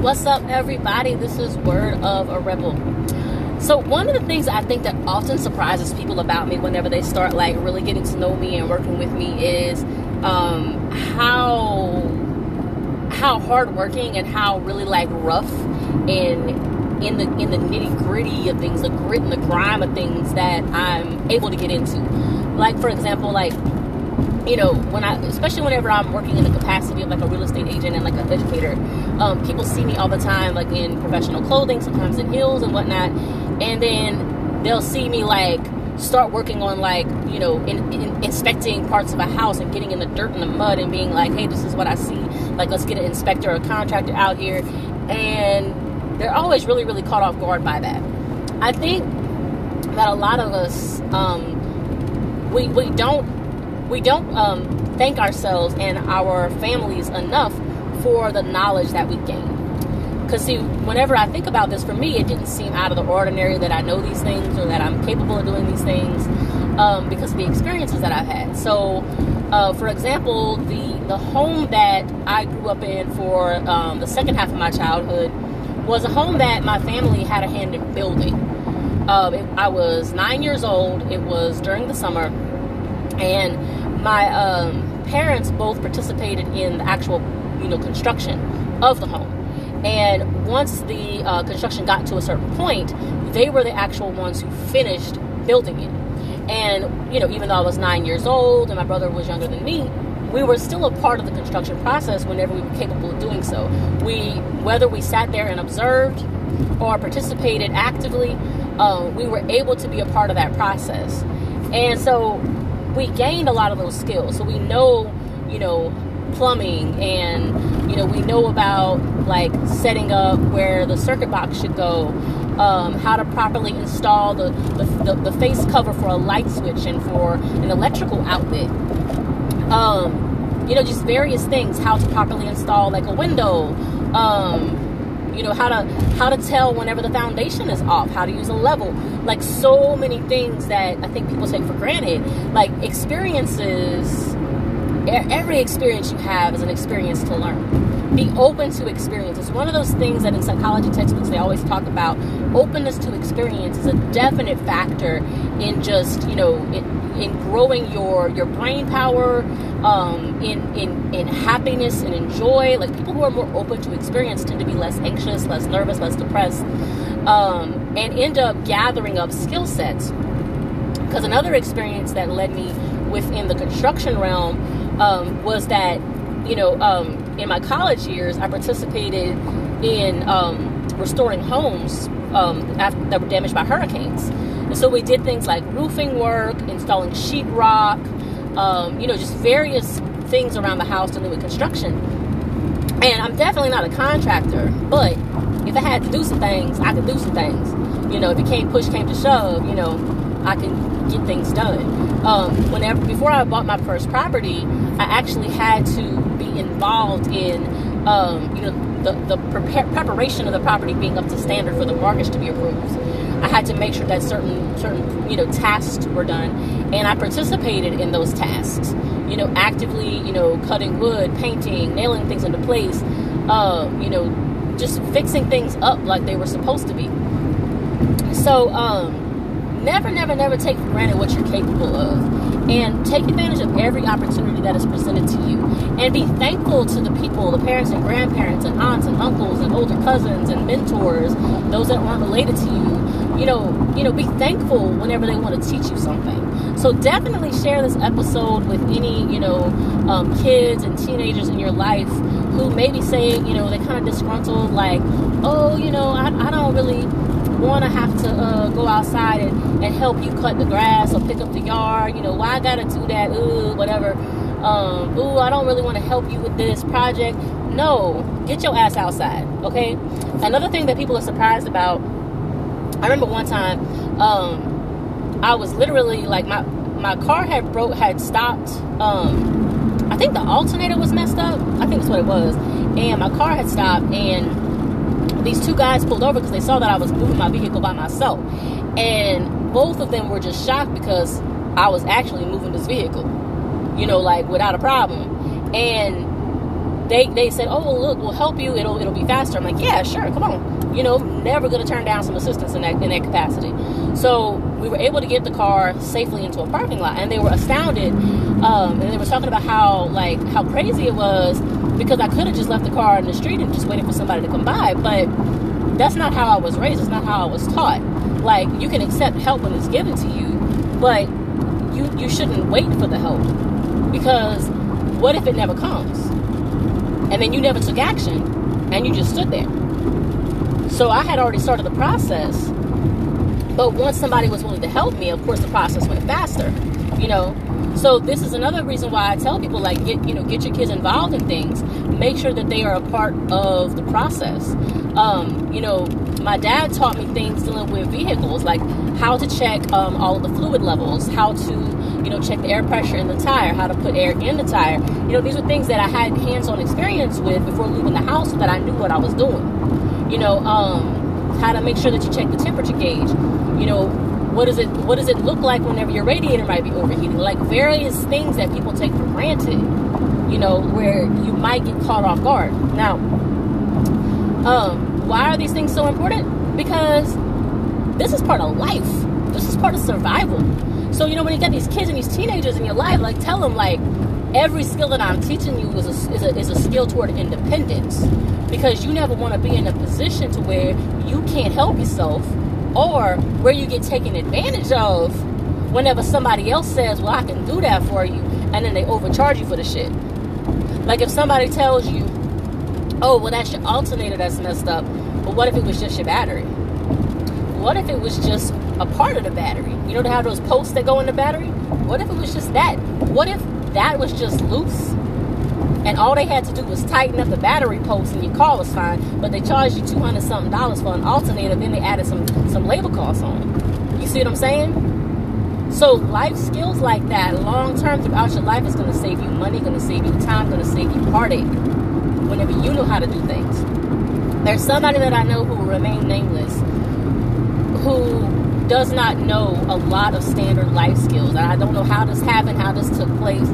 What's up, everybody? This is Word of a Rebel. So one of the things I think that often surprises people about me whenever they start like really getting to know me and working with me is how hardworking and how really like rough and in the nitty gritty of things, the grit and the grime of things that I'm able to get into. Like, for example, like, you know, whenever I'm working in the capacity of like a real estate agent and like an educator, people see me all the time, like in professional clothing, sometimes in heels and whatnot. And then they'll see me like start working on like, you know, inspecting parts of a house and getting in the dirt and the mud and being like, hey, this is what I see. Like, let's get an inspector or a contractor out here. And they're always really, really caught off guard by that. I think that a lot of us, we don't thank ourselves and our families enough for the knowledge that we gain. Because, see, whenever I think about this, for me, it didn't seem out of the ordinary that I know these things or that I'm capable of doing these things because of the experiences that I've had. So, for example, the home that I grew up in for the second half of my childhood was a home that my family had a hand in building. I was 9 years old. It was during the summer. And my parents both participated in the actual, you know, construction of the home. And once the construction got to a certain point, they were the actual ones who finished building it. And, you know, even though I was 9 years old and my brother was younger than me, we were still a part of the construction process whenever we were capable of doing so. Whether we sat there and observed or participated actively, we were able to be a part of that process. And so we gained a lot of those skills. So we know, you know, plumbing, and, you know, we know about like setting up where the circuit box should go, how to properly install the face cover for a light switch and for an electrical outlet. You know, just various things, how to properly install like a window, you know, how to tell whenever the foundation is off, how to use a level, like so many things that I think people take for granted. Like experiences, every experience you have is an experience to learn. Be open to experience. It's one of those things that in psychology textbooks they always talk about. Openness to experience is a definite factor in just, you know, in growing your brain power, in happiness and in joy. Like, people who are more open to experience tend to be less anxious, less nervous, less depressed, and end up gathering up skill sets. Because another experience that led me within the construction realm was that, you know, in my college years, I participated in restoring homes that were damaged by hurricanes. And so we did things like roofing work, installing sheetrock, you know, just various things around the house to do with construction. And I'm definitely not a contractor, but if I had to do some things, I could do some things. You know, if it came to shove, you know, I can get things done. Before I bought my first property, I actually had to be involved in, you know, the preparation of the property being up to standard for the mortgage to be approved. I had to make sure that certain, you know, tasks were done, and I participated in those tasks, you know, actively, you know, cutting wood, painting, nailing things into place, you know, just fixing things up like they were supposed to be. So, never take for granted what you're capable of, and take advantage of every opportunity that is presented to you, and be thankful to the people, the parents and grandparents and aunts and uncles and older cousins and mentors, those that aren't related to you. You know, be thankful whenever they want to teach you something. So definitely share this episode with any, you know, kids and teenagers in your life who may be saying, you know, they're kind of disgruntled, like, oh, you know, I don't really want to have to go outside and help you cut the grass or pick up the yard. You know, why I got to do that? Ooh, whatever. Ooh, I don't really want to help you with this project. No, get your ass outside, okay? Another thing that people are surprised about, I remember one time, I was literally, like, my car had stopped, I think the alternator was messed up, I think that's what it was, and my car had stopped, and these two guys pulled over because they saw that I was moving my vehicle by myself, and both of them were just shocked because I was actually moving this vehicle, you know, like, without a problem, and they said, oh, well, look, we'll help you. It'll be faster. I'm like, yeah, sure. Come on. You know, never going to turn down some assistance in that capacity. So we were able to get the car safely into a parking lot, and they were astounded. And they were talking about how crazy it was, because I could have just left the car in the street and just waited for somebody to come by. But that's not how I was raised. It's not how I was taught. Like, you can accept help when it's given to you, but you shouldn't wait for the help, because what if it never comes? And then you never took action, and you just stood there. So I had already started the process, but once somebody was willing to help me, of course the process went faster, you know. So this is another reason why I tell people, like, get your kids involved in things. Make sure that they are a part of the process. My dad taught me things dealing with vehicles, like how to check all of the fluid levels, how to, check the air pressure in the tire, how to put air in the tire. These are things that I had hands-on experience with before leaving the house, so that I knew what I was doing. How to make sure that you check the temperature gauge. What does it look like whenever your radiator might be overheating? Like, various things that people take for granted, where you might get caught off guard. Now, why are these things so important? Because this is part of life. This is part of survival. So, when you got these kids and these teenagers in your life, like, tell them, like, every skill that I'm teaching you is a skill toward independence, because you never want to be in a position to where you can't help yourself, or where you get taken advantage of whenever somebody else says, well, I can do that for you, and then they overcharge you for the shit. Like, if somebody tells you, oh, well, that's your alternator that's messed up, but what if it was just your battery? What if it was just a part of the battery? They have those posts that go in the battery. What if it was just that? What if that was just loose, and all they had to do was tighten up the battery post and your car was fine? But they charged you $200-something for an alternator, then they added some labor costs on it. You see what I'm saying? So life skills like that, long term throughout your life, is going to save you money, going to save you time, going to save you heartache whenever you know how to do things. There's somebody that I know who will remain nameless, who does not know a lot of standard life skills. And I don't know how this happened, how this took place,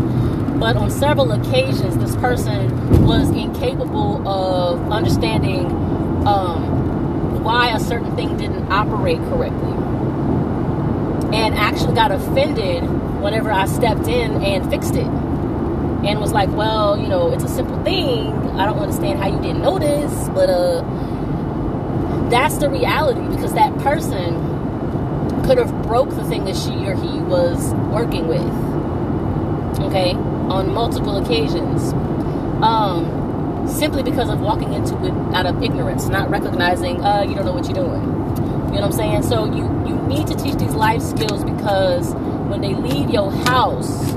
but on several occasions, this person was incapable of understanding why a certain thing didn't operate correctly, and actually got offended whenever I stepped in and fixed it, and was like, well, it's a simple thing. I don't understand how you didn't notice, but that's the reality, because that person could have broke the thing that she or he was working with, okay, on multiple occasions, simply because of walking into it out of ignorance, not recognizing, you don't know what you're doing. You know what I'm saying? So you need to teach these life skills, because when they leave your house,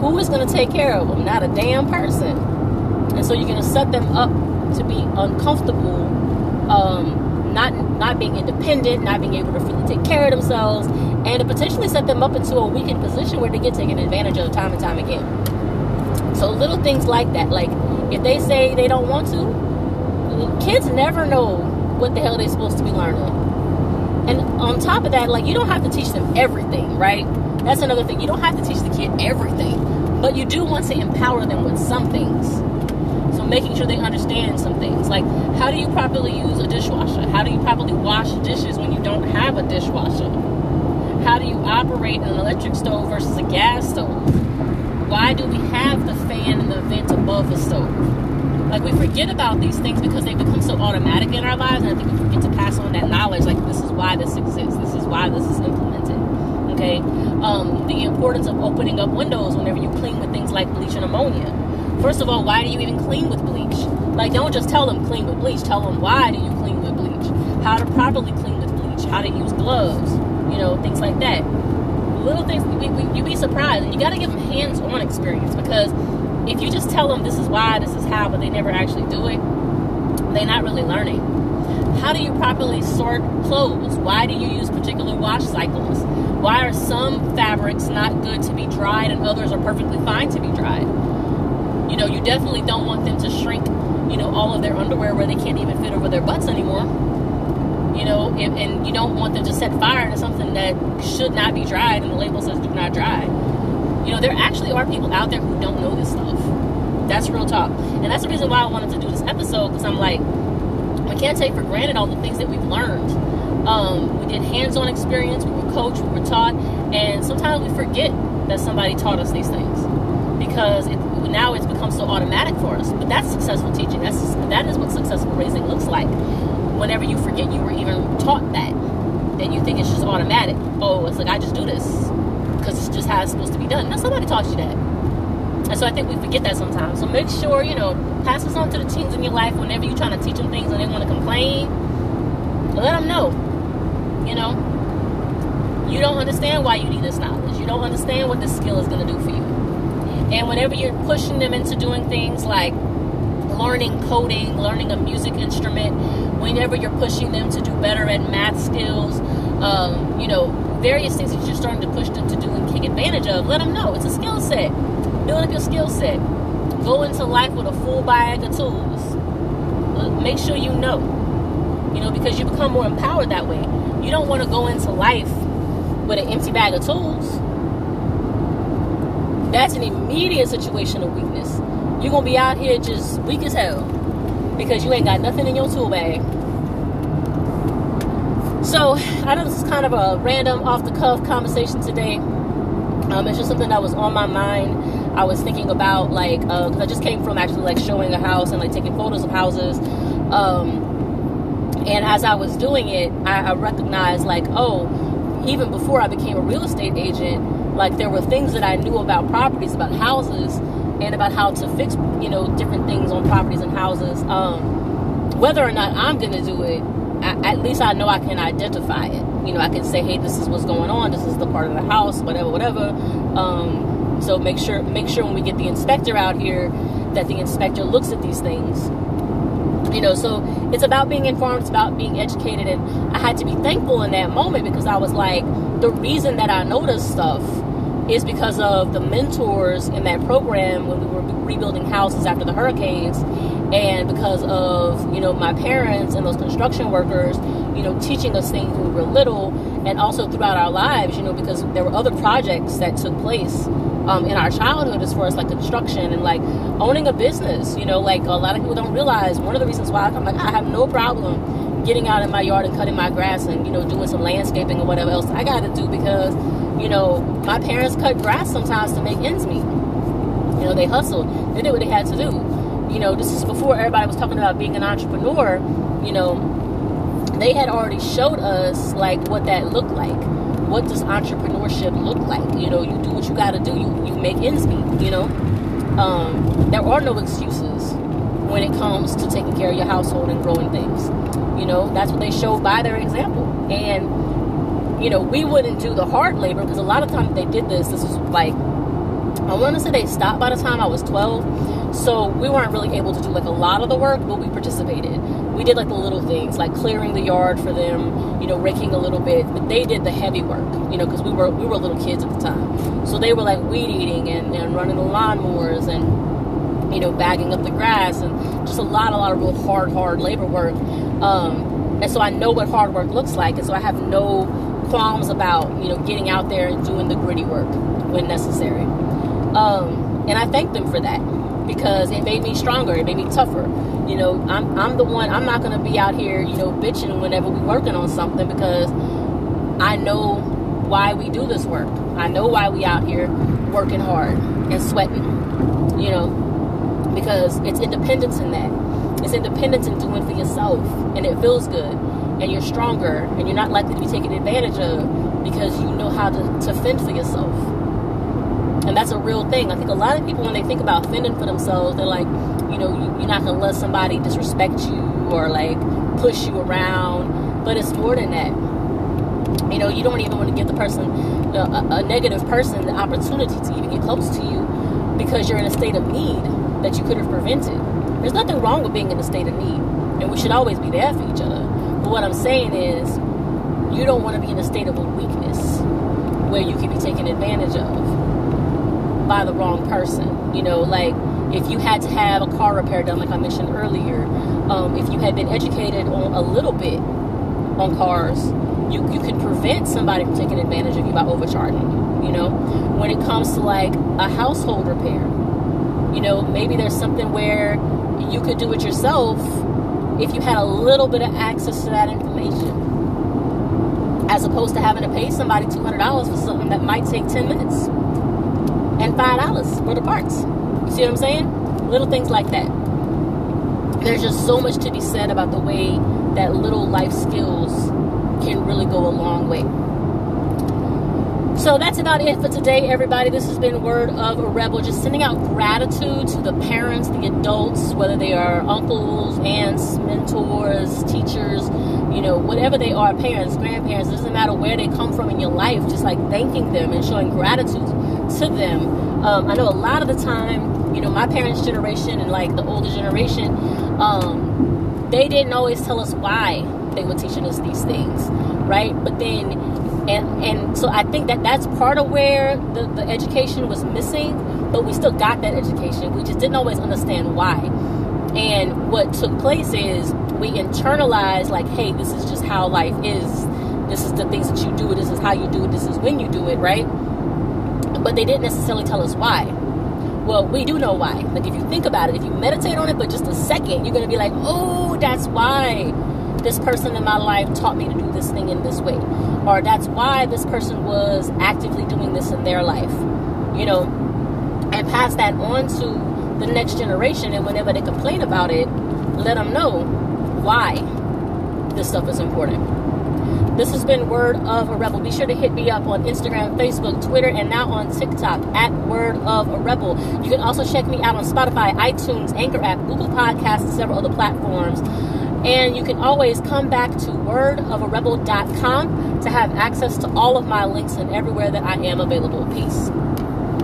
who is going to take care of them? Not a damn person. And so you're going to set them up to be uncomfortable, not being independent, not being able to really take care of themselves, and to potentially set them up into a weakened position where they get taken advantage of time and time again. So little things like that. Like, if they say they don't want to, kids never know what the hell they're supposed to be learning. And on top of that, like, you don't have to teach them everything, right? That's another thing. You don't have to teach the kid everything, but you do want to empower them with some things. So making sure they understand some things, like how do you properly use a dishwasher? How do you properly wash dishes when you don't have a dishwasher? How do you operate an electric stove versus a gas stove? Why do we have the fan and the vent above the stove? Like, we forget about these things because they become so automatic in our lives, and I think we forget to pass on that knowledge. Like, this is why this exists. This is why this is implemented. Okay? The importance of opening up windows whenever you clean with things like bleach and ammonia. First of all, why do you even clean with bleach? Like, don't just tell them clean with bleach. Tell them why do you clean with bleach? How to properly clean with bleach? How to use gloves? Things like that. Little things, you'd be surprised. And you got to give them hands-on experience, because if you just tell them this is why, this is how, but they never actually do it, they're not really learning. How do you properly sort clothes? Why do you use particular wash cycles? Why are some fabrics not good to be dried and others are perfectly fine to be dried? You definitely don't want them to shrink, all of their underwear where they can't even fit over their butts anymore. And you don't want them to set fire to something that should not be dried and the label says do not dry. There actually are people out there who don't know this stuff. That's real talk. And that's the reason why I wanted to do this episode, because I'm like, we can't take for granted all the things that we've learned. We did hands-on experience, we were coached, we were taught, and sometimes we forget that somebody taught us these things, because now it's become so automatic for us. But that's successful teaching. That is what successful raising looks like. Whenever you forget you were even taught that, then you think it's just automatic. Oh, it's like, I just do this because it's just how it's supposed to be done. Now, somebody taught you that. And so I think we forget that sometimes. So make sure, pass this on to the teens in your life. Whenever you're trying to teach them things and they want to complain, let them know, you don't understand why you need this knowledge. You don't understand what this skill is going to do for you. And whenever you're pushing them into doing things like learning coding, learning a music instrument, whenever you're pushing them to do better at math skills, various things that you're starting to push them to do and take advantage of, let them know it's a skill set. Build up your skill set. Go into life with a full bag of tools. Make sure you know. Because you become more empowered that way. You don't want to go into life with an empty bag of tools. That's an immediate situation of weakness. You're going to be out here just weak as hell because you ain't got nothing in your tool bag. So, I know this is kind of a random, off-the-cuff conversation today. It's just something that was on my mind. I was thinking about, because I just came from actually, showing a house and, taking photos of houses. And as I was doing it, I recognized, even before I became a real estate agent, there were things that I knew about properties, about houses, and about how to fix, different things on properties and houses. Whether or not I'm going to do it, at least I know I can identify it. I can say, hey, this is what's going on. This is the part of the house, whatever. So make sure when we get the inspector out here that the inspector looks at these things. So it's about being informed, it's about being educated, and I had to be thankful in that moment because I was like, the reason that I noticed stuff is because of the mentors in that program when we were rebuilding houses after the hurricanes, and because of, my parents and those construction workers, teaching us things when we were little, and also throughout our lives, because there were other projects that took place in our childhood as far as construction and owning a business. A lot of people don't realize one of the reasons why I'm I have no problem getting out in my yard and cutting my grass and doing some landscaping or whatever else I gotta do, because my parents cut grass sometimes to make ends meet. They hustled, they did what they had to do. This is before everybody was talking about being an entrepreneur. They had already showed us what that looked like. What does entrepreneurship look like? You do what you gotta do. You make ends meet, There are no excuses when it comes to taking care of your household and growing things. That's what they showed by their example. And, we wouldn't do the hard labor, because a lot of times they did this was I want to say they stopped by the time I was 12. So we weren't really able to do a lot of the work, but we participated. We did the little things, clearing the yard for them, raking a little bit, but they did the heavy work, because we were little kids at the time. So they were weed eating and running the lawnmowers and, bagging up the grass and just a lot of real hard labor work. And so I know what hard work looks like. And so I have no qualms about, getting out there and doing the gritty work when necessary. And I thank them for that, because it made me stronger. It made me tougher. I'm the one, I'm not going to be out here, bitching whenever we're working on something, because I know why we do this work. I know why we out here working hard and sweating, because it's independence in that. It's independence in doing for yourself, and it feels good, and you're stronger, and you're not likely to be taken advantage of, because you know how to fend for yourself. And that's a real thing. I think a lot of people, when they think about fending for themselves, they're you're not going to let somebody disrespect you or push you around. But it's more than that. You don't even want to give the person, a negative person, the opportunity to even get close to you, because you're in a state of need that you could have prevented. There's nothing wrong with being in a state of need, and we should always be there for each other. But what I'm saying is, you don't want to be in a state of weakness where you can be taken advantage of by the wrong person. If you had to have a car repair done, I mentioned earlier, if you had been educated on a little bit on cars, you could prevent somebody from taking advantage of you by overcharging you. When it comes to a household repair, You know, maybe there's something where you could do it yourself if you had a little bit of access to that information, as opposed to having to pay somebody $200 for something that might take 10 minutes and $5 for the parts. You see what I'm saying? Little things like that. There's just so much to be said about the way that little life skills can really go a long way. So that's about it for today, everybody. This has been Word of a Rebel. Just sending out gratitude to the parents, the adults, whether they are uncles, aunts, mentors, teachers, you know, whatever they are, parents, grandparents, it doesn't matter where they come from in your life, just like thanking them and showing gratitude to them. I know a lot of the time, you know, my parents' generation and like the older generation, they didn't always tell us why they were teaching us these things, right? But then... And so I think that that's part of where the education was missing, but we still got that education. We just didn't always understand why. And what took place is we internalized, like, hey, this is just how life is. This is the things that you do. This is how you do it. This is when you do it, right? But they didn't necessarily tell us why. Well, we do know why. Like, if you think about it, if you meditate on it for just a second, you're going to be like, oh, that's why this person in my life taught me to do this thing in this way. Or that's why this person was actively doing this in their life, you know, and pass that on to the next generation. And whenever they complain about it, let them know why this stuff is important. This has been Word of a Rebel. Be sure to hit me up on Instagram, Facebook, Twitter, and now on TikTok at Word of a Rebel. You can also check me out on Spotify, iTunes, Anchor app, Google Podcasts, and several other platforms. And you can always come back to wordofarebel.com to have access to all of my links and everywhere that I am available. Peace.